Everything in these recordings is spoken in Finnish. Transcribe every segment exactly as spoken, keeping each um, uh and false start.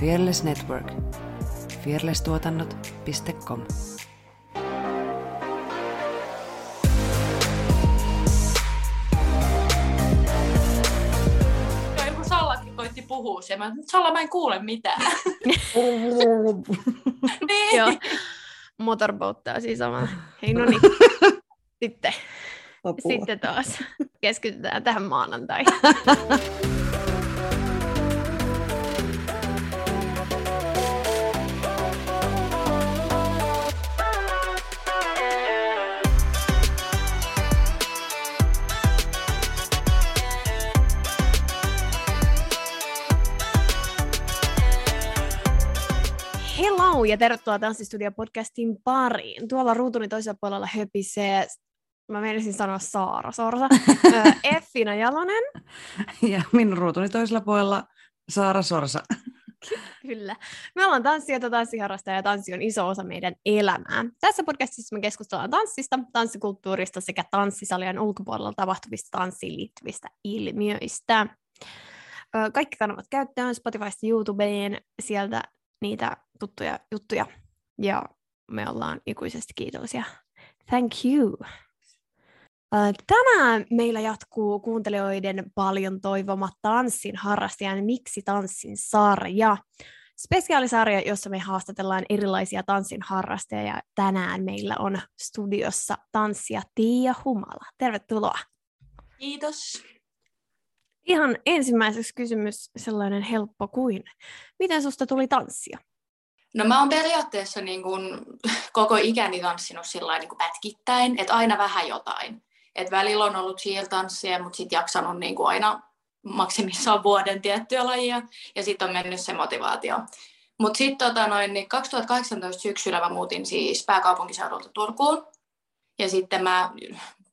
Fearless Network. fearless tuotannot piste com Joku Sallakin koitti puhua sen. Mä sanoin, Salla, mä en kuule mitään. Niin. Joo. Motorboattaa siis sama. Hei, no niin. Sitten. Apua. Sitten taas keskitytään tähän maanantaihin. Hello ja tervetuloa Tanssistudio-podcastin pariin. Tuolla ruutuni toisella puolella höpisee... Mä menisin sanoa Saara Sorsa. Effi Nalonen. Ja minun ruutuni toisella puolella Saara Sorsa. Kyllä. Me ollaan tanssijoita, tanssiharrastajia ja tanssi on iso osa meidän elämää. Tässä podcastissa me keskustellaan tanssista, tanssikulttuurista sekä tanssisalien ulkopuolella tapahtuvista tanssiin liittyvistä ilmiöistä. Kaikki kanavat käyttöön Spotifysta YouTubeen, sieltä niitä tuttuja juttuja. Ja me ollaan ikuisesti kiitollisia. Thank you. Tänään meillä jatkuu kuuntelijoiden paljon toivoma tanssin harrastajan Miksi tanssin sarja. Spesiaalisarja, jossa me haastatellaan erilaisia tanssin harrastajia. Tänään meillä on studiossa tanssija Tiia Humala. Tervetuloa. Kiitos. Ihan ensimmäiseksi kysymys sellainen helppo kuin, miten susta tuli tanssia? No mä oon periaatteessa niin kun koko ikäni tanssinut sillain niin kun pätkittäin, että aina vähän jotain. Et välillä on ollut cheer-tanssia, mutta sitten jaksanut niin kuin aina maksimissaan vuoden tiettyä lajia, ja sitten on mennyt se motivaatio. Mutta sitten tota noin, niin kaksituhattakahdeksantoista syksyllä mä muutin siis pääkaupunkiseudulta Turkuun, ja sitten mä,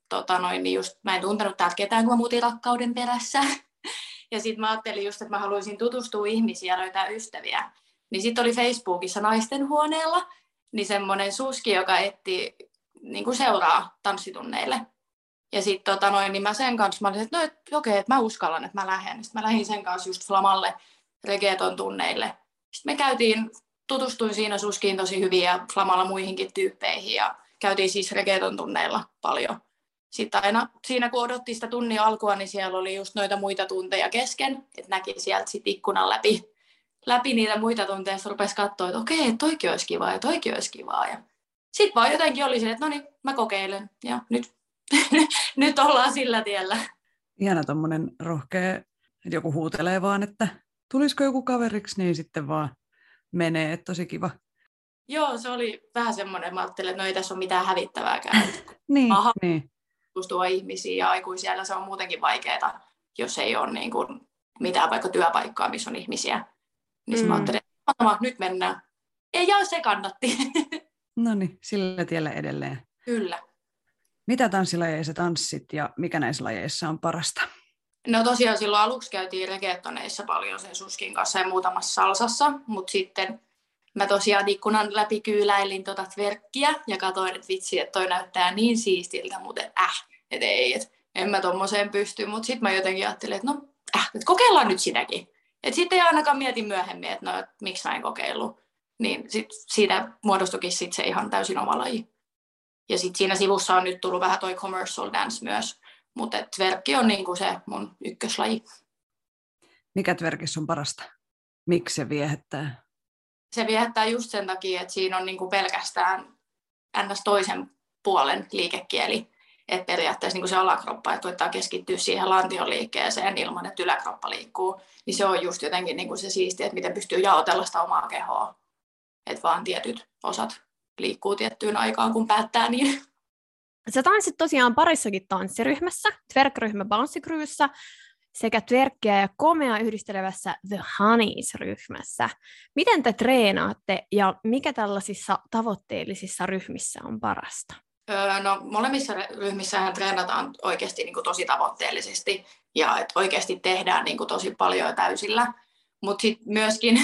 tota noin, niin just, mä en tuntenut täältä ketään, kun mä muutin rakkauden perässä. Ja sitten mä ajattelin just, että mä haluaisin tutustua ihmisiin ja löytää ystäviä. Niin sitten oli Facebookissa naisten huoneella, niin semmoinen suski, joka etti niin kuin seuraa tanssitunneille. Ja sitten tota noin, niin mä sen kanssa mä olin, että no et, okei, että mä uskallan, että mä lähden. Sitten mä lähdin sen kanssa just Flammalle, reggaeton tunneille. Sitten me käytiin, tutustuin siinä suskiin tosi hyvin ja Flammalla muihinkin tyyppeihin. Ja käytiin siis reggaeton tunneilla paljon. Sitten aina siinä, kun odotti sitä tunnin alkua, niin siellä oli just noita muita tunteja kesken. Että näki sieltä sitten ikkunan läpi, läpi niitä muita tunteja. Sitten rupesi katsoa, että okei, toikin olisi kivaa ja toikin olisi kivaa. Ja sitten vaan jotenkin oli silleen, että no niin, mä kokeilen ja nyt. Nyt ollaan sillä tiellä. Ihana tommonen rohkea, että joku huutelee vaan, että tulisiko joku kaveriksi, niin sitten vaan menee, että tosi kiva. Joo, se oli vähän semmoinen, mä ajattelin, että no ei tässä ole mitään hävittävääkään. niin, Aha, niin. Tutustua ihmisiin ja aikuisella se on muutenkin vaikeaa, jos ei ole niin kuin mitään vaikka työpaikkaa, missä on ihmisiä. Niin mm. mä ajattelin, että nyt mennään. Ei jaa, se kannatti. No niin, sillä tiellä edelleen. Kyllä. Mitä tanssilajeissa tanssit ja mikä näissä lajeissa on parasta? No tosiaan silloin aluksi käytiin reggaetoneissa paljon sen suskin kanssa ja muutamassa salsassa, mutta sitten mä tosiaan ikkunan läpi kyyläilin tota twerkkiä ja katsoin, että vitsi, että toi näyttää niin siistiltä, mutta äh, et ei, et en mä tommoseen pysty, mutta sitten mä jotenkin ajattelin, että no äh, et kokeillaan nyt sitäkin. Että sitten ei ainakaan mieti myöhemmin, että no et, miksi mä en kokeillut, niin sit, siitä muodostukin sit se ihan täysin oma laji. Ja sitten siinä sivussa on nyt tullut vähän toi commercial dance myös, mutta twerkki on niinku se mun ykköslaji. Mikä twerkissä on parasta? Miksi se viehättää? Se viehättää just sen takia, että siinä on niinku pelkästään ns. Toisen puolen liikekieli. Et periaatteessa niinku se alakroppa, että koittaa keskittyä siihen lantioliikkeeseen ilman, että yläkroppa liikkuu. Niin se on just jotenkin niinku se siistiä, että miten pystyy jaotella sitä omaa kehoa. Että vaan tietyt osat liikkuu tiettyyn aikaan, kun päättää niin. Sä tanssit tosiaan parissakin tanssiryhmässä, twerk-ryhmä Bounce Crewssä sekä twerkkiä ja komea yhdistelevässä The Honeys-ryhmässä. Miten te treenaatte ja mikä tällaisissa tavoitteellisissa ryhmissä on parasta? Öö, no molemmissa ryhmissähän treenataan oikeasti niin kuin tosi tavoitteellisesti ja et oikeasti tehdään niin kuin tosi paljon täysillä, mutta sitten myöskin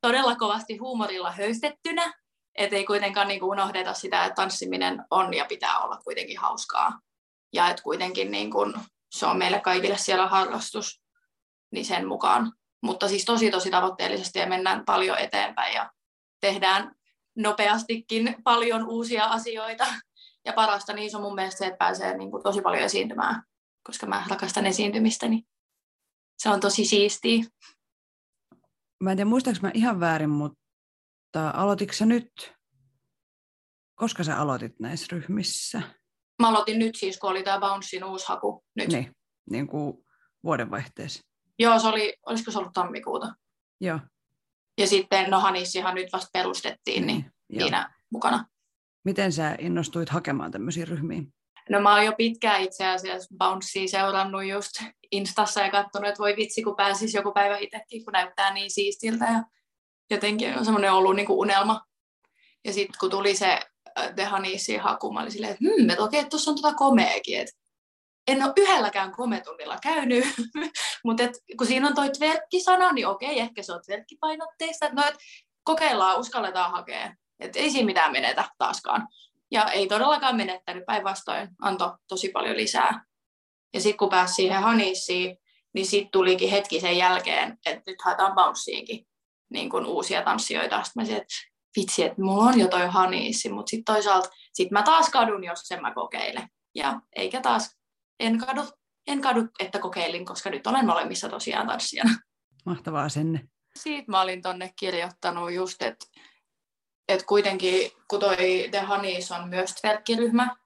todella kovasti huumorilla höystettynä. Että ei kuitenkaan niinku unohdeta sitä, että tanssiminen on ja pitää olla kuitenkin hauskaa. Ja että kuitenkin niinku, se on meille kaikille siellä harrastus, niin sen mukaan. Mutta siis tosi tosi tavoitteellisesti ja mennään paljon eteenpäin ja tehdään nopeastikin paljon uusia asioita. Ja parasta niissä on mun mielestä se, että pääsee niin kuin tosi paljon esiintymään, koska mä rakastan esiintymistä, niin se on tosi siistiä. Mä en tiedä, muistaaks mä ihan väärin, mutta aloititko sä nyt? Koska sä aloitit näissä ryhmissä? Mä aloitin nyt siis, kun oli tää Bouncyn uusi haku nyt. Niin, niin kuin vuodenvaihteessa. Joo, se oli, olisiko se ollut tammikuuta? Joo. Ja sitten, no Honeysihan nyt vasta perustettiin, niin joo. Siinä mukana. Miten sä innostuit hakemaan tämmöisiä ryhmiä? No mä oon jo pitkään itse asiassa Bouncea seurannut just Instassa ja katsonut, että voi vitsi, kun pääsis joku päivä itsekin, kun näyttää niin siistiltä. Ja jotenkin on semmoinen ollut niin kuin unelma. Ja sitten kun tuli se The Honeysin haku, mä olin silleen, että hmm, et okei, okay, tuossa on tota komeakin, että en ole yhdelläkään kometunnilla käynyt, mutta kun siinä on toi twerkki-sana, niin okei, ehkä se on twerkkipainotteista. No, et kokeillaan, uskalletaan hakea. Et ei siinä mitään menetä taaskaan. Ja ei todellakaan menettänyt, päinvastoin antoi tosi paljon lisää. Ja sitten kun pääsi siihen Honeysiin, niin sitten tulikin hetki sen jälkeen, että nyt haetaan Bounceenkin niin kun uusia tanssijoita. Sitten mä sanoin, että vitsi, että mulla on jo toi Honeys, mutta sitten toisaalta sit mä taas kadun, jos sen mä kokeilen. Ja eikä taas En kadu, en kadu, että kokeilin, koska nyt olen molemmissa tosiaan tanssijana. Mahtavaa sinne. Siitä mä olin tonne kirjoittanut just, että et kuitenkin, kun toi The Honeys on myös twerkkiryhmä,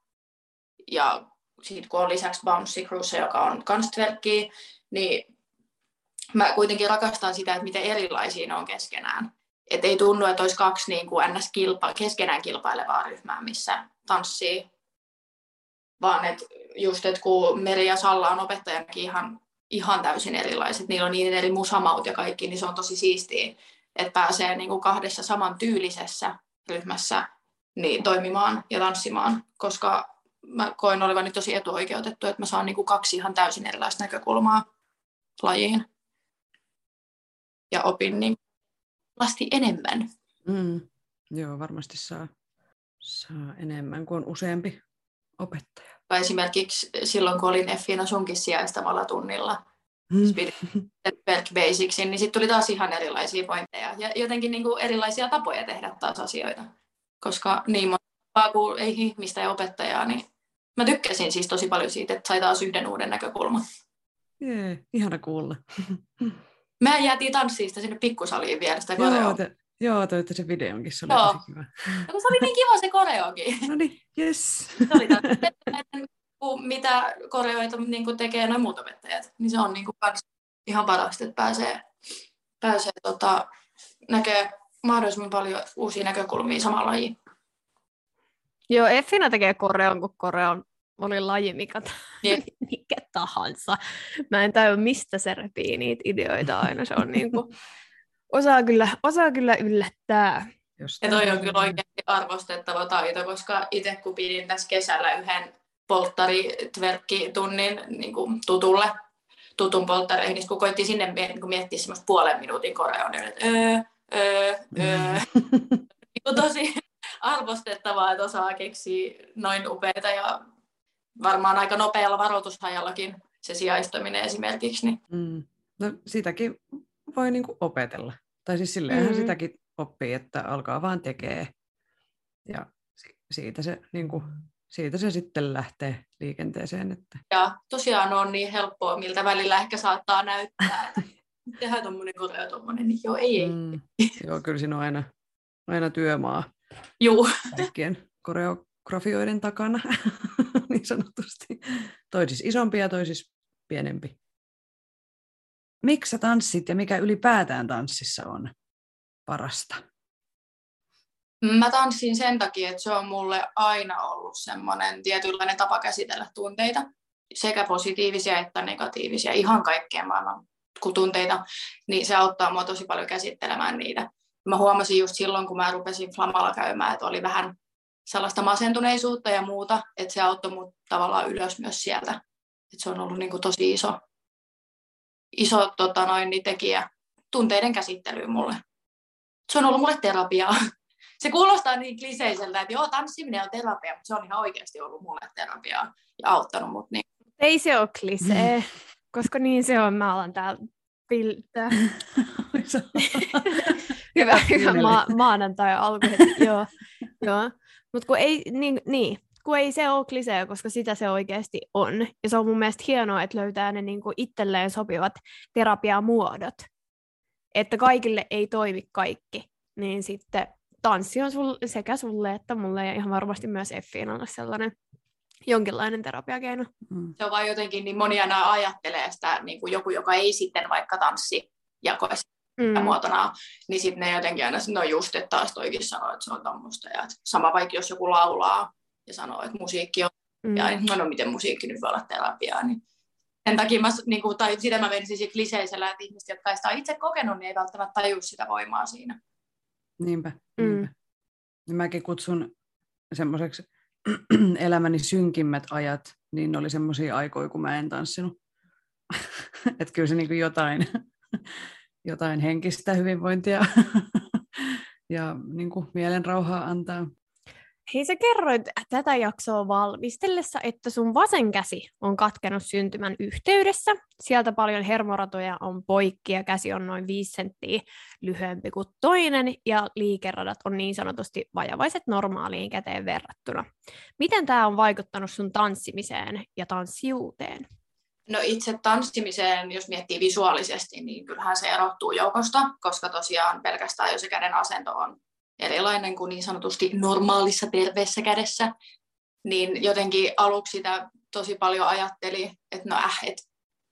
ja siitä kun on lisäksi Bouncy Crew, joka on kans twerkkiä, niin mä kuitenkin rakastan sitä, että miten erilaisia ne on keskenään. Että ei tunnu, että olisi kaksi niin kuin ns. Kilpa, keskenään kilpailevaa ryhmää, missä tanssii. Vaan että just, että kun Meri ja Salla on opettajanakin ihan, ihan täysin erilaiset, niillä on niin eri musamaut ja kaikki, niin se on tosi siistiä, että pääsee niin kuin kahdessa samantyylisessä ryhmässä niin toimimaan ja tanssimaan, koska mä koen olevani tosi etuoikeutettu, että mä saan niin kuin kaksi ihan täysin erilaista näkökulmaa lajiin ja opin niin lasti enemmän. Mm. Joo, varmasti saa, saa enemmän kuin on useampi opettaja. Esimerkiksi silloin, kun olin Effina sunkin sijaistamalla tunnilla Spirit Work Basicsin, niin sitten tuli taas ihan erilaisia pointteja ja jotenkin niin kuin erilaisia tapoja tehdä taas asioita. Koska niin monta kuin ei ihmistä ja opettajaa, niin mä tykkäsin siis tosi paljon siitä, että sai taas yhden uuden näkökulman. Jee, ihana kuulla. Mä jäätiin tanssista sinne pikkusaliin vielä sitä koreoa. Joo, toivottavasti se videonkin, se oli joo. Tosi kiva. No, se oli niin kiva se koreokin. No niin, yes. Se oli tämän, mitä koreoita niin tekee noin muut opettajat. Niin se on niin kuin ihan parasta, että pääsee, pääsee tota, näkee mahdollisimman paljon uusia näkökulmia samaan lajiin. Joo, Effina tekee koreon, kun koreon oli laji mikä, yeah. mikä tahansa. Mä en tajua, mistä se repii niitä ideoita aina. Se on niin kuin... Osaa kyllä, osaa kyllä yllättää. Ja toi on kyllä oikeasti arvostettava taito, koska itse kun pidin tässä kesällä yhden polttaritverkkitunnin niin kuin tutulle, tutun polttareihin, niin kun koitti sinne niin miettiä semmoista puolen minuutin koreon, niin että öö, öö, öö. Mm. Tosi arvostettavaa, että osaa keksiä noin upeita ja varmaan aika nopealla varoitushajallakin se sijaistaminen esimerkiksi. Niin. Mm. No sitäkin... voi niin kuin opetella. Tai siis silleenhän mm-hmm. sitäkin oppii, että alkaa vaan tekee. Ja siitä se, niin kuin, siitä se sitten lähtee liikenteeseen. Että. Ja tosiaan on niin helppoa, miltä välillä ehkä saattaa näyttää. Tehdään tuommoinen korea tuommoinen, niin joo, ei ei. Mm, joo, kyllä siinä on aina, aina työmaa. Juu. Kaikkien koreografioiden takana, niin sanotusti. Toisissa isompi ja toisissa pienempi. Miksi sä tanssit ja mikä ylipäätään tanssissa on parasta? Mä tanssin sen takia, että se on mulle aina ollut semmoinen tietynlainen tapa käsitellä tunteita. Sekä positiivisia että negatiivisia, ihan kaikkea maailman tunteita. Niin se auttaa mua tosi paljon käsittelemään niitä. Mä huomasin just silloin, kun mä rupesin Flammalla käymään, että oli vähän sellaista masentuneisuutta ja muuta. Että se auttoi mut tavallaan ylös myös sieltä. Että se on ollut niinku tosi iso. iso tota noin, niin tekijä tunteiden käsittelyyn mulle. Se on ollut mulle terapiaa. Se kuulostaa niin kliseiseltä, että joo, tanssiminen on terapia, mutta se on ihan oikeasti ollut mulle terapiaa ja auttanut mut. Niin. Ei se ole klisee, koska niin se on. Mä alan täällä pilttää. Hyvä, hyvä ma- maanantai alkuhetki. Joo, joo. Mutta kun ei, niin, niin, kun ei se ole klisee, koska sitä se oikeasti on. Ja se on mun mielestä hienoa, että löytää ne niinku itselleen sopivat terapiamuodot. Että kaikille ei toimi kaikki. Niin sitten tanssi on sul, sekä sulle että mulle ja ihan varmasti myös Effiin on sellainen jonkinlainen terapiakeino. Mm. Se on vaan jotenkin, niin moni aina ajattelee sitä, niin kuin joku, joka ei sitten vaikka tanssi ja koe sitä mm. muotona, niin sitten ne jotenkin aina, no just, että taas toikin sanoo, että se on tommoista. Ja sama vaikka jos joku laulaa ja sanoo, että musiikki on, mm. ja no, no miten musiikki nyt voi olla terapiaa, niin sen takia mä, niin kuin, tai sitä mä menisin siis kliseisellä, että ihmiset, jotka ei sitä itse kokenut, niin ei välttämättä tajua sitä voimaa siinä. Niinpä, niinpä. Mm. Mäkin kutsun semmoiseksi elämäni synkimmät ajat, niin oli semmoisia aikoja, kun mä en tanssinut. Että kyllä se niin kuin jotain, jotain henkistä hyvinvointia ja niin kuin mielenrauhaa antaa. Hei, sä kerroit tätä jaksoa valmistellessa, että sun vasen käsi on katkenut syntymän yhteydessä. Sieltä paljon hermoratoja on poikki ja käsi on noin viisi senttiä lyhyempi kuin toinen ja liikeradat on niin sanotusti vajavaiset normaaliin käteen verrattuna. Miten tämä on vaikuttanut sun tanssimiseen ja tanssijuuteen? No itse tanssimiseen, jos miettii visuaalisesti, niin kyllähän se erottuu joukosta, koska tosiaan pelkästään jo se käden asento on erilainen kuin niin sanotusti normaalissa terveessä kädessä, niin jotenkin aluksi sitä tosi paljon ajatteli, että no äh, että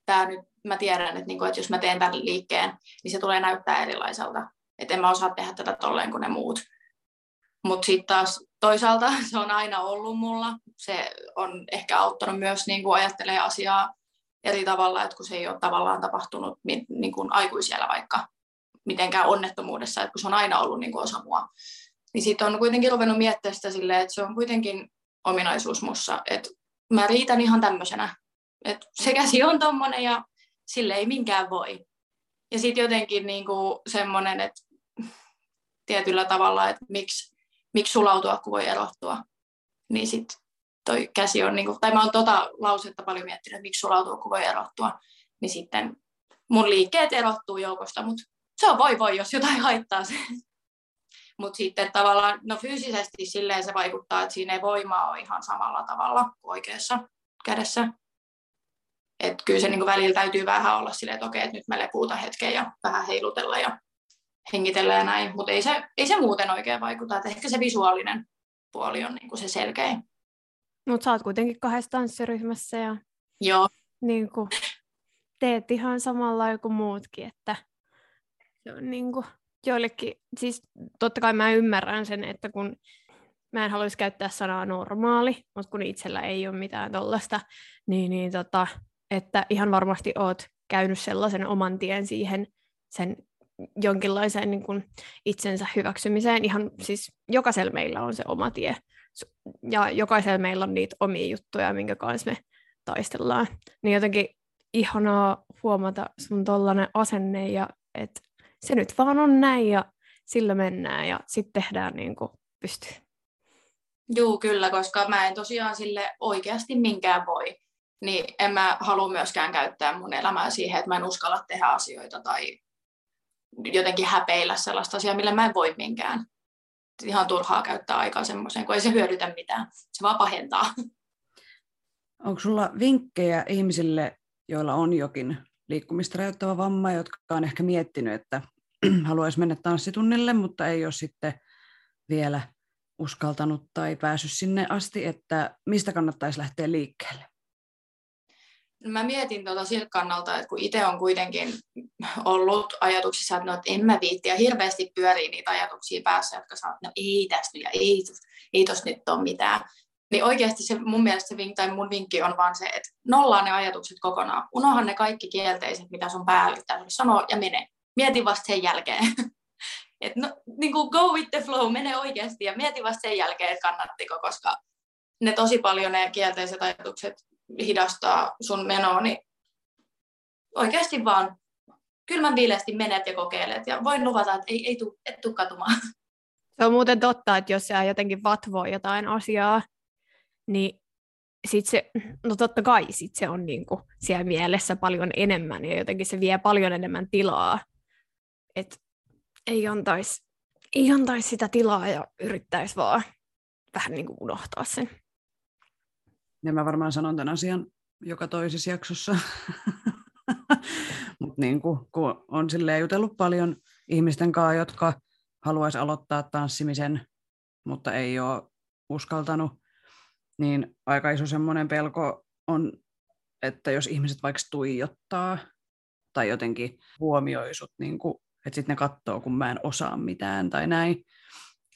tää nyt, mä tiedän, että, niinku, että jos mä teen tämän liikkeen, niin se tulee näyttää erilaiselta, että en mä osaa tehdä tätä tolleen kuin ne muut. Mutta sitten taas toisaalta se on aina ollut mulla, se on ehkä auttanut myös niinku, ajattelemaan asiaa eri tavalla, että kun se ei ole tavallaan tapahtunut niinku, aikuisiellä vaikka, mitenkään onnettomuudessa, että kun se on aina ollut niin kuin osa mua. Niin siitä on kuitenkin ruvennut miettiä sitä silleen, että se on kuitenkin ominaisuus mussa, että mä riitän ihan tämmöisenä, että se käsi on tommonen ja sille ei minkään voi. Ja sitten jotenkin niin kuin semmoinen, että tietyllä tavalla, että miksi, miksi sulautua, kun voi erottua. Niin sitten toi käsi on, niin kuin, tai mä oon tota lausetta paljon miettinyt, että miksi sulautua, kun voi erottua. Niin sitten mun liikkeet erottuu joukosta, mutta se on voi voi, jos jotain haittaa se. Mutta sitten tavallaan, no fyysisesti silleen se vaikuttaa, että siinä ei voimaa ole ihan samalla tavalla kuin oikeassa kädessä. Että kyllä se niinku välillä täytyy vähän olla silleen, että okei, että nyt mä lepuutan hetken ja vähän heilutella ja hengitellä ja näin. Mutta ei se, ei se muuten oikein vaikuta. Et ehkä se visuaalinen puoli on niinku se selkein. Mutta sä oot kuitenkin kahdessa tanssiryhmässä ja joo. Niinku, teet ihan samalla kuin muutkin, että niin kuin joillekin, siis totta kai mä ymmärrän sen, että kun mä en haluaisi käyttää sanaa normaali, mutta kun itsellä ei ole mitään tollaista, niin, niin tota, että ihan varmasti oot käynyt sellaisen oman tien siihen sen jonkinlaiseen niin kuin itsensä hyväksymiseen. Ihan siis jokaisella meillä on se oma tie ja jokaisella meillä on niitä omia juttuja, minkä kanssa me taistellaan. Niin jotenkin ihanaa huomata sun tollainen asenne ja että se nyt vaan on näin ja sillä mennään ja sitten tehdään niin kuin pystyy. Joo, kyllä, koska mä en tosiaan sille oikeasti minkään voi. Niin en mä halua myöskään käyttää mun elämää siihen, että mä en uskalla tehdä asioita tai jotenkin häpeillä sellaista asiaa, millä mä en voi minkään. Ihan turhaa käyttää aikaa semmoiseen, kun ei se hyödytä mitään. Se vaan pahentaa. Onko sulla vinkkejä ihmisille, joilla on jokin liikkumista rajoittava vamma, jotka on ehkä miettinyt, että haluaisi mennä tanssitunnille, mutta ei ole sitten vielä uskaltanut tai päässyt sinne asti, että mistä kannattaisi lähteä liikkeelle? Mä mietin tuota siltä kannalta, että kun itse on kuitenkin ollut ajatuksissa, että, no, että en mä viitti, ja hirveästi pyörii niitä ajatuksia päässä, jotka sanoo, että no ei tästä ja ei, ei tuossa nyt ole mitään. Niin oikeasti se, mun mielestä se vink, tai mun vinkki on vaan se, että nollaa ne ajatukset kokonaan. Unohan ne kaikki kielteiset, mitä sun päällyttää. Sano ja mene. Mieti vasta sen jälkeen. Et no, niin kuin go with the flow, mene oikeasti ja mieti vasta sen jälkeen, että kannattiko, koska ne tosi paljon ne kielteiset ajatukset hidastaa sun menoa. Niin oikeasti vaan kylmän viileästi menet ja kokeilet. Ja voin luvata, että ei, ei tuu, et tuu katumaan. Se on muuten totta, että jos sä jotenkin vatvoo jotain asiaa, niin sit se, no totta kai sit se on niinku siellä mielessä paljon enemmän ja jotenkin se vie paljon enemmän tilaa. Et ei antaisi ei antais sitä tilaa ja yrittäisi vaan vähän niinku unohtaa sen. Ja mä varmaan sanon tämän asian joka toisessa jaksossa. Mut niinku, kun on silleen jutellut paljon ihmisten kanssa, jotka haluaisi aloittaa tanssimisen, mutta ei ole uskaltanut, niin aika iso semmoinen pelko on, että jos ihmiset vaikka tuijottaa tai jotenkin huomioi sut, niin kun, että sitten ne katsoo, kun mä en osaa mitään tai näin,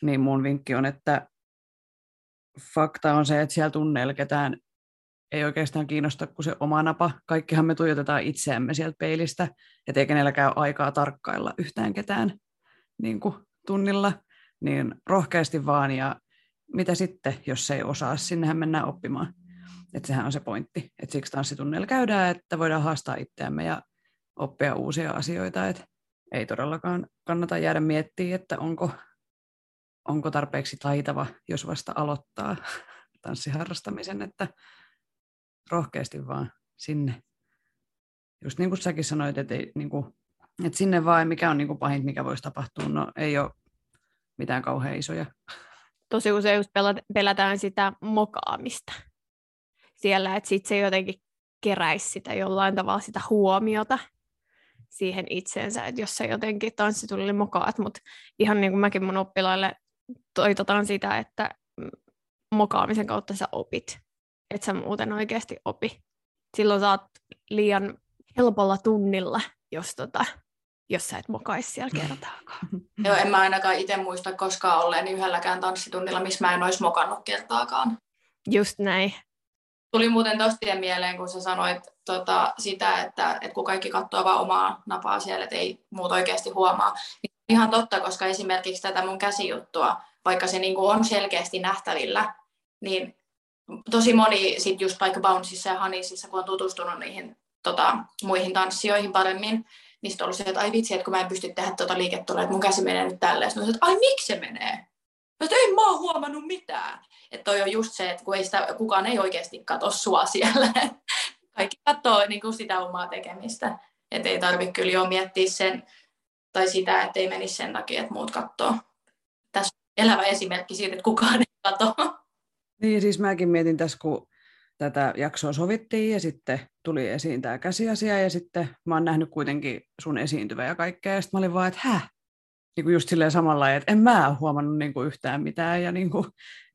niin mun vinkki on, että fakta on se, että siellä tunneilla ketään ei oikeastaan kiinnosta kuin se oma napa. Kaikkihan me tuijotetaan itseämme sieltä peilistä, et ei kenelläkään ole aikaa tarkkailla yhtään ketään niin kuin tunnilla, niin rohkeasti vaan ja mitä sitten, jos ei osaa, sinnehän mennään oppimaan. Et sehän on se pointti, että siksi tanssitunneilla käydään, että voidaan haastaa itseämme ja oppia uusia asioita, et ei todellakaan kannata jäädä miettimään, että onko, onko tarpeeksi taitava, jos vasta aloittaa tanssiharrastamisen, että rohkeasti vaan sinne. Just niin kuin säkin sanoit, että, ei, niin kuin, että sinne vaan, mikä on niin kuin pahinta, mikä voisi tapahtua, no ei ole mitään kauhean isoja. Tosi usein just pelätään sitä mokaamista siellä, että sitten se jotenkin keräisi sitä jollain tavalla sitä huomiota siihen itseensä, että jos sä jotenkin tanssitunnille mokaat, mutta ihan niin kuin mäkin mun oppilaille toitotan sitä, että mokaamisen kautta sä opit. Että sä muuten oikeasti opi. Silloin sä oot liian helpolla tunnilla, jos, tota, jos sä et mokaisi siellä kertaakaan. Joo, en mä ainakaan itse muista koskaan olleeni yhdelläkään tanssitunnilla, missä mä en olisi mokannut kertaakaan. Just näin. Tuli muuten tosta mieleen, kun sä sanoit tota, sitä, että et kun kaikki katsoo vaan omaa napaa siellä, et ei muut oikeasti huomaa. Ihan totta, koska esimerkiksi tätä mun käsijuttua, vaikka se niinku on selkeästi nähtävillä, niin tosi moni sitten just vaikka Bounceissa ja Honeysissa, kun on tutustunut niihin tota, muihin tanssijoihin paremmin, niin sitten on ollut se, että ai vitsi, että kun mä en pysty tehdä tuota liikettä, että mun käsi menee nyt tälleen. Sitten on se, että ai miksi se menee? No, että ei mä oon huomannut mitään. Että toi on just se, että kun ei sitä, kukaan ei oikeasti katso sua siellä. Kaikki katsoo niin kuin sitä omaa tekemistä. Että ei tarvitse kyllä jo miettiä sen tai sitä, että ei menisi sen takia, että muut katsoo. Tässä on elävä esimerkki siitä, että kukaan ei katso. Niin, siis mäkin mietin tässä, kun tätä jaksoa sovittiin ja sitten tuli esiin tämä käsiasia ja sitten mä oon nähnyt kuitenkin sun esiintyvä ja kaikkea ja sitten mä olin vaan, että hä? Niin kuin just silleen samalla, että en mä ole huomannut niin kuin yhtään mitään ja niin kuin,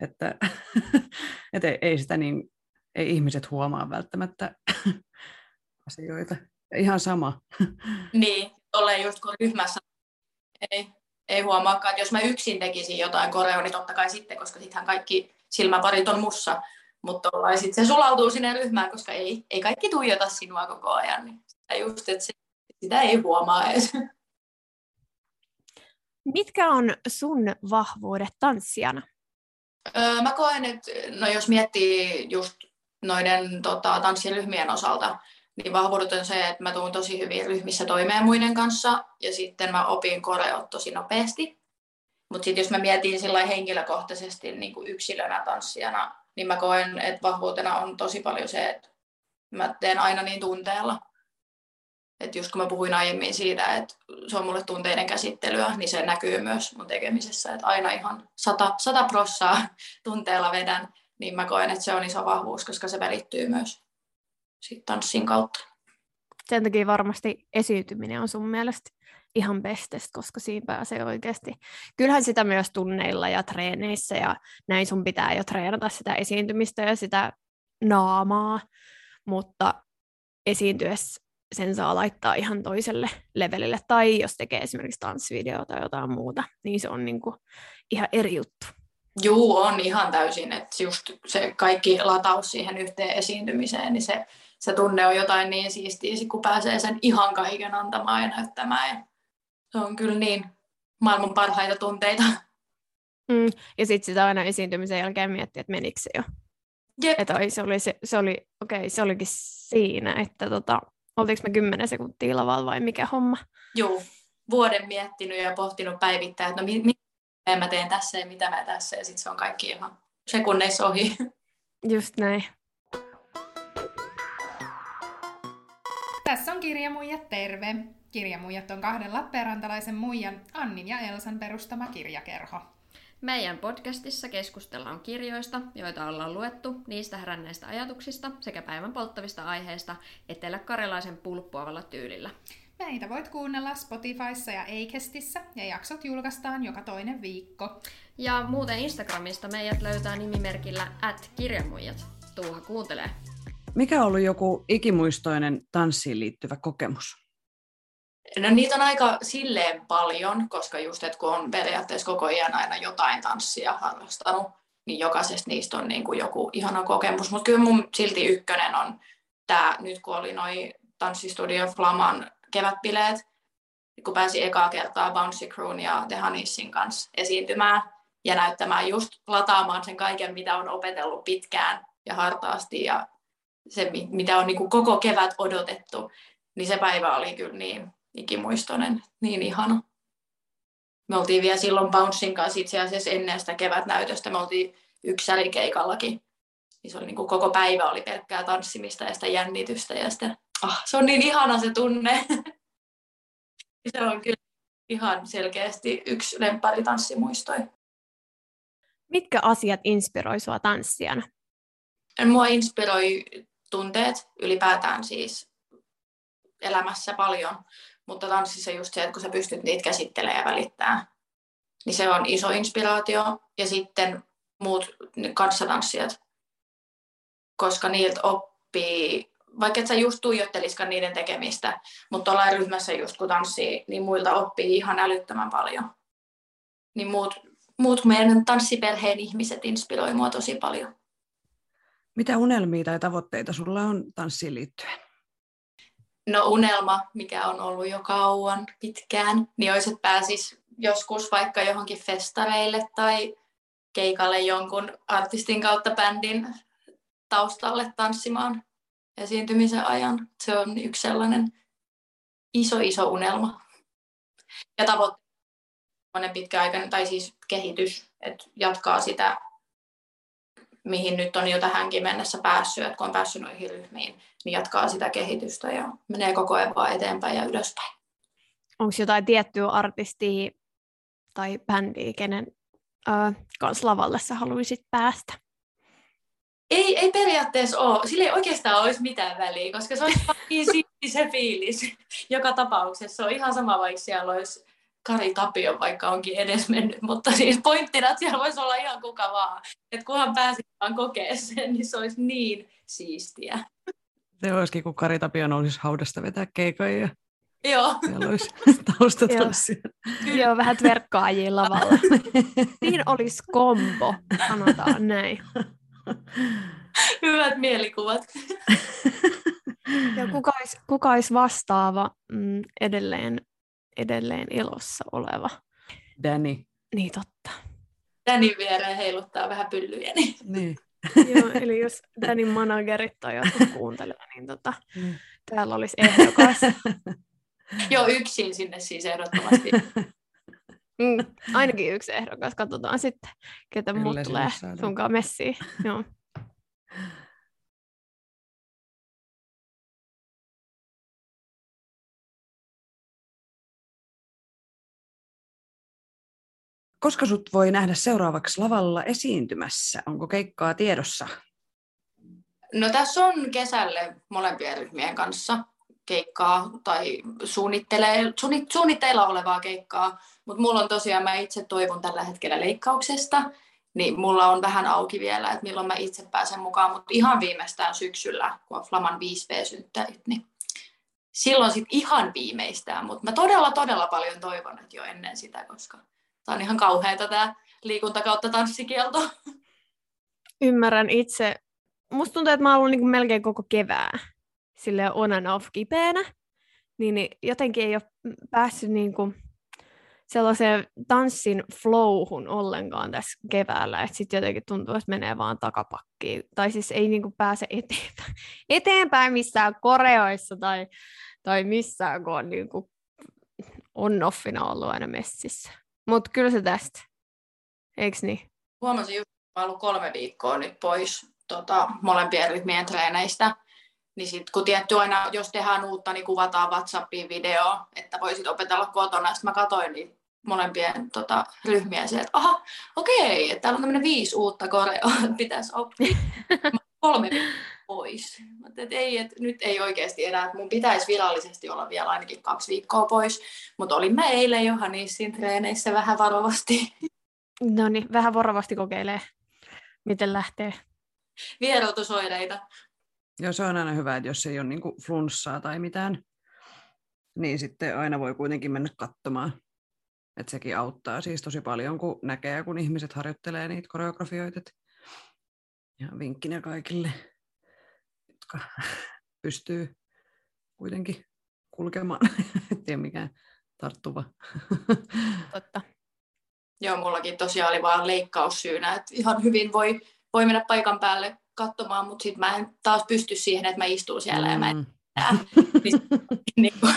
että et ei, ei sitä niin, ei ihmiset huomaa välttämättä asioita. Ihan sama. Niin, olen just kun ryhmässä ei, ei huomaakaan, että jos mä yksin tekisin jotain koreoa, niin totta kai sitten, koska sittenhän kaikki silmäparit on mussa, mutta sitten se sulautuu sinne ryhmään, koska ei, ei kaikki tuijota sinua koko ajan. Niin sitä, just, että se, sitä ei huomaa edes. Mitkä on sun vahvuudet tanssijana? Öö, mä koen, että no jos miettii just noiden tota, tanssiryhmien osalta, niin vahvuudet on se, että mä tuun tosi hyvin ryhmissä toimeen muiden kanssa ja sitten mä opin koreot tosi nopeasti. Mutta sitten jos mä mietin sillä henkilökohtaisesti niin kuin yksilönä tanssijana, niin mä koen, että vahvuutena on tosi paljon se, että mä teen aina niin tunteella. Että just kun mä puhuin aiemmin siitä, että se on mulle tunteiden käsittelyä, niin se näkyy myös mun tekemisessä. Että aina ihan sata, sata prossaa tunteella vedän, niin mä koen, että se on iso vahvuus, koska se välittyy myös sit tanssin kautta. Sen takia varmasti esiytyminen on sun mielestä ihan bestest, koska siinä pääsee oikeasti. Kyllähän sitä myös tunneilla ja treeneissä ja näin sun pitää jo treenata sitä esiintymistä ja sitä naamaa, mutta esiintyessä sen saa laittaa ihan toiselle levelille tai jos tekee esimerkiksi tanssivideoa tai jotain muuta, niin se on niinku ihan eri juttu. Juu, on ihan täysin, että just se kaikki lataus siihen yhteen esiintymiseen, niin se, se tunne on jotain niin siistiä, kun pääsee sen ihan kaiken antamaan ja näyttämään. Se on kyllä niin maailman parhaita tunteita. Mm, ja sitten sitä aina esiintymisen jälkeen miettii, että menikö se jo. Jep. Että oi, se, oli, se, se, oli, okay, se olikin siinä, että tota, oltiinko me kymmenen sekuntia lavalla vai mikä homma? Joo, vuoden miettinyt ja pohtinut päivittäin, että no mi- mi- mä teen tässä ja mitä mä tässä. Ja sitten se on kaikki ihan sekunneissa ohi. Just näin. Tässä on Kirjamuijat terve! Kirjamuijat on kahden lappeenrantalaisen muijan Annin ja Elsan perustama kirjakerho. Meidän podcastissa keskustellaan kirjoista, joita ollaan luettu, niistä heränneistä ajatuksista sekä päivän polttavista aiheista eteläkarjalaisen pulppuavalla tyylillä. Meitä voit kuunnella Spotifyssa ja Acastissa ja jaksot julkaistaan joka toinen viikko. Ja muuten Instagramista meidät löytää nimimerkillä at kirjamuijat. Tuuha kuuntelee. Mikä on ollut joku ikimuistoinen tanssiin liittyvä kokemus? No niitä on aika silleen paljon, koska just, että kun on periaatteessa koko ajan aina jotain tanssia harrastanut, niin jokaisesta niistä on niin kuin joku ihana kokemus. Mutta kyllä mun silti ykkönen on tämä, nyt kun oli noi Tanssistudio Flamman kevätbileet, kun pääsi ekaa kertaa Bouncy Crewn ja The Honeysin kanssa esiintymään ja näyttämään, just lataamaan sen kaiken, mitä on opetellut pitkään ja hartaasti ja se, mitä on niin kuin koko kevät odotettu, niin se päivä oli kyllä niin ikimuistoinen, niin ihana. Me oltiin vielä silloin Bouncin kanssa itse asiassa ennen sitä kevätnäytöstä, me oltiin ykssärikeikallakin. Se oli niin kuin koko päivä oli pelkkää tanssimista ja sitä jännitystä ja sitä, ah, se on niin ihana se tunne. Se on kyllä ihan selkeästi yksi lemppari tanssimuistoja. Mitkä asiat inspiroi sua tanssijana? Mua inspiroi tunteet ylipäätään siis elämässä paljon, mutta tanssissa just se, että kun sä pystyt niitä käsittelemään ja välittämään, niin se on iso inspiraatio. Ja sitten muut kanssatanssijat, koska niiltä oppii, vaikka et sä just tuijotteliskaan niiden tekemistä, mutta ollaan ryhmässä just kun tanssii, niin muilta oppii ihan älyttömän paljon. Niin muut, muut meidän tanssiperheen ihmiset inspiroi mua tosi paljon. Mitä unelmia tai tavoitteita sulla on tanssiin liittyen? No unelma, mikä on ollut jo kauan, pitkään, niin olisi, että pääsisi joskus vaikka johonkin festareille tai keikalle jonkun artistin kautta bändin taustalle tanssimaan esiintymisen ajan. Se on yksi sellainen iso, iso unelma. Ja tavoitteena on pitkäaikainen, tai siis kehitys, että jatkaa sitä, mihin nyt on jo tähänkin mennessä päässyt, että kun on päässyt noihin ryhmiin, niin jatkaa sitä kehitystä ja menee koko ajan vaan eteenpäin ja ylöspäin. Onko jotain tiettyä artistia tai bändiä, kenen äh, kanssa lavalle sä haluaisit päästä? Ei, ei periaatteessa ole. Sillä ei oikeastaan olisi mitään väliä, koska se olisi niin siisti se fiilis. Joka tapauksessa on ihan sama, vaikka siellä olisi Kari Tapio, vaikka onkin edes mennyt, mutta siis pointtina, että siellä voisi olla ihan kuka vaan. Että kunhan pääsee vaan kokea sen, niin se olisi niin siistiä. Se olisikin, kun Kari Tapio nousisi haudasta vetää keikoja. Joo. Siellä olisi taustatanssia. Joo, vähän verkkaajia lavalla. Siinä olisi kombo, sanotaan näin. Hyvät mielikuvat. Ja kuka olisi, kuka olisi vastaava mm, edelleen? edelleen elossa oleva. Dani. Niin totta. Dani viereen heiluttaa vähän pyllyjäni. Niin. Joo, eli jos Danin managerit tai jotkut kuuntelee, niin tota, mm. täällä olisi ehdokas. Joo, yksin sinne siis ehdottomasti. Mm, ainakin yksi ehdokas. Katsotaan sitten, ketä kyllä muut tulee sunkaan messiin. Joo. Koska sut voi nähdä seuraavaksi lavalla esiintymässä? Onko keikkaa tiedossa? No tässä on kesälle molempien ryhmien kanssa keikkaa tai suunnitteilla olevaa keikkaa. Mutta mulla on tosiaan, mä itse toivon tällä hetkellä leikkauksesta, niin mulla on vähän auki vielä, että milloin mä itse pääsen mukaan. Mutta ihan viimeistään syksyllä, kun on Flamman viisi V-synttärit, niin silloin sitten ihan viimeistään. Mutta mä todella, todella paljon toivon, että jo ennen sitä, koska tämä on ihan kauheata tämä liikunta kautta tanssikielto. Ymmärrän itse. Musta tuntuu, että mä oon ollut niin kuin melkein koko kevää silleen on and off kipeänä. Niin jotenkin ei ole päässyt niin kuin sellaiseen tanssin flowhun ollenkaan tässä keväällä. Että sitten jotenkin tuntuu, että menee vaan takapakkiin. Tai siis ei niin kuin pääse eteenpäin, eteenpäin missään koreoissa tai, tai missään, kun on niin kuin on-offina ollut aina messissä. Mutta kyllä se tästä, eiks niin? Huomasin just, että olen ollut kolme viikkoa nyt pois tota, molempien ryhmien treeneistä, Niin sitten kun tietty aina, jos tehdään uutta, niin kuvataan WhatsAppiin videoa, että voisit opetella kotona. Sitten mä katsoin niin molempien tota, ryhmiä sieltä, että aha, okei, että täällä on tämmöinen viisi uutta koreoa, että pitäisi oppia. Kolme pois. Mä ajattelin, että ei, että nyt ei oikeasti enää, että mun pitäisi virallisesti olla vielä ainakin kaksi viikkoa pois. Mutta olin mä eilen jo Honeyssin treeneissä vähän varovasti. No niin, vähän varovasti kokeilee, miten lähtee. Vieroitusoireita. Joo, se on aina hyvä, että jos ei ole niin kuin flunssaa tai mitään, niin sitten aina voi kuitenkin mennä katsomaan. Että sekin auttaa siis tosi paljon, kun näkee, kun ihmiset harjoittelee niitä koreografioita. Ja vinkkinä kaikille, jotka pystyy kuitenkin kulkemaan. Et ei mikään tarttuva. Totta. Joo, mullakin tosiaan oli vaan leikkaussyynä, että ihan hyvin voi, voi mennä paikan päälle katsomaan, mutta sitten mä en taas pysty siihen, että mä istun siellä ja mä en näe. Niin kuin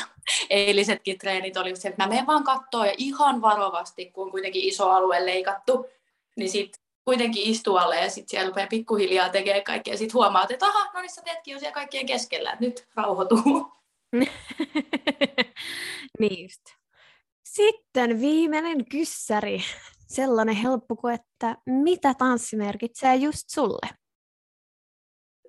eilisetkin treenit oli se, että mä menen vaan katsoa ja ihan varovasti, kun on kuitenkin iso alue leikattu, niin sitten kuitenkin istuu alle ja sitten siellä rupeaa pikkuhiljaa tekemään kaikkea. Sitten huomaat, että aha, no niin sä teetkin jo siellä kaikkien keskellä, nyt rauhoituu. Niin just. Sitten viimeinen kyssäri. Sellainen helppo kuin, että mitä tanssi merkitsee just sulle?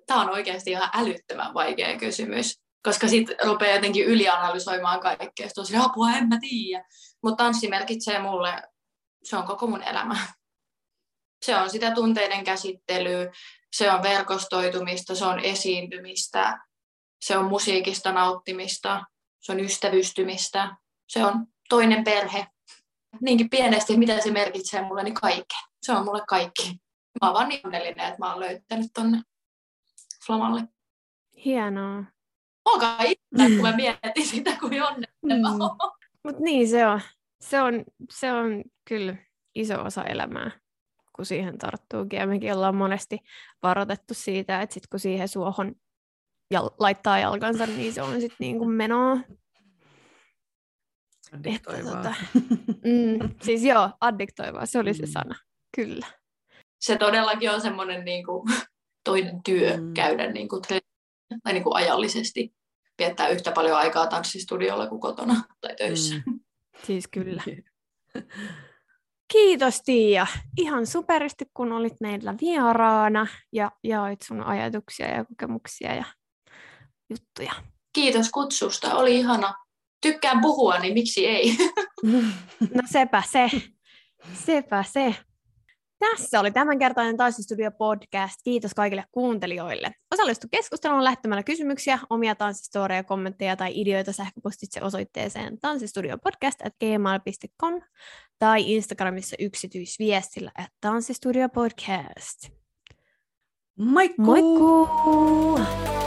Tämä on oikeasti ihan älyttömän vaikea kysymys, koska sitten rupeaa jotenkin ylianalysoimaan kaikkea. Sitten on siinä, apua, en mä tiedä. Mutta tanssi merkitsee mulle, se on koko mun elämä. Se on sitä tunteiden käsittelyä, se on verkostoitumista, se on esiintymistä, se on musiikista nauttimista, se on ystävystymistä, se on toinen perhe. Niinkin pienesti, mitä se merkitsee mulle, niin kaiken. Se on mulle kaikki. Mä oon vaan niin onnellinen, että mä oon löytänyt tonne Flammalle. Hienoa. Onkaan itse, kun mä mietin sitä, kun onnellinen mä oon. Mut niin se on. Se on, se on kyllä iso osa elämää, kun siihen tarttuukin. Ja mekin ollaan monesti varoitettu siitä, että sit kun siihen suohon jal- laittaa jalkansa, niin se on sitten niinku menoa. Addiktoivaa. Tota, mm, siis joo, addiktoivaa, se oli se sana, kyllä. Se todellakin on semmoinen niinku toinen työ mm. käydä niinku tre- tai niinku ajallisesti. Viettää yhtä paljon aikaa tanssistudiolla kuin kotona tai töissä. Mm. Siis kyllä. Kiitos Tiia. Ihan superisti, kun olit meillä vieraana ja jaoit sun ajatuksia ja kokemuksia ja juttuja. Kiitos kutsusta. Oli ihana. Tykkään puhua, niin miksi ei? No sepä se. Sepä se. Tässä oli tämänkertainen Tanssistudio-podcast. Kiitos kaikille kuuntelijoille. Osallistu keskusteluun lähtemällä kysymyksiä, omia tanssistooreja, kommentteja tai ideoita sähköpostitse osoitteeseen tanssistudiopodcast at gmail dot com tai Instagramissa yksityisviestillä at tanssistudiopodcast. Moikkuu! Moikkuu!